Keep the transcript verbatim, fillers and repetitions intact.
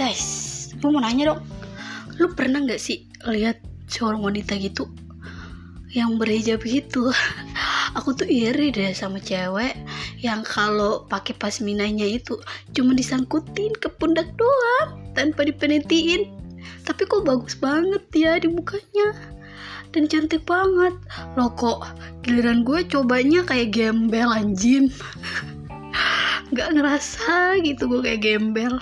Guys, gue mau nanya dong, lu pernah gak sih lihat seorang wanita gitu yang berhijab gitu? Aku tuh iri deh sama cewek yang kalau pakai pasminanya itu cuma disangkutin ke pundak doang tanpa dipenetiin, tapi kok bagus banget ya di mukanya dan cantik banget. Loh, kok giliran gue cobanya kayak gembel anjing. Gak ngerasa gitu gue kayak gembel.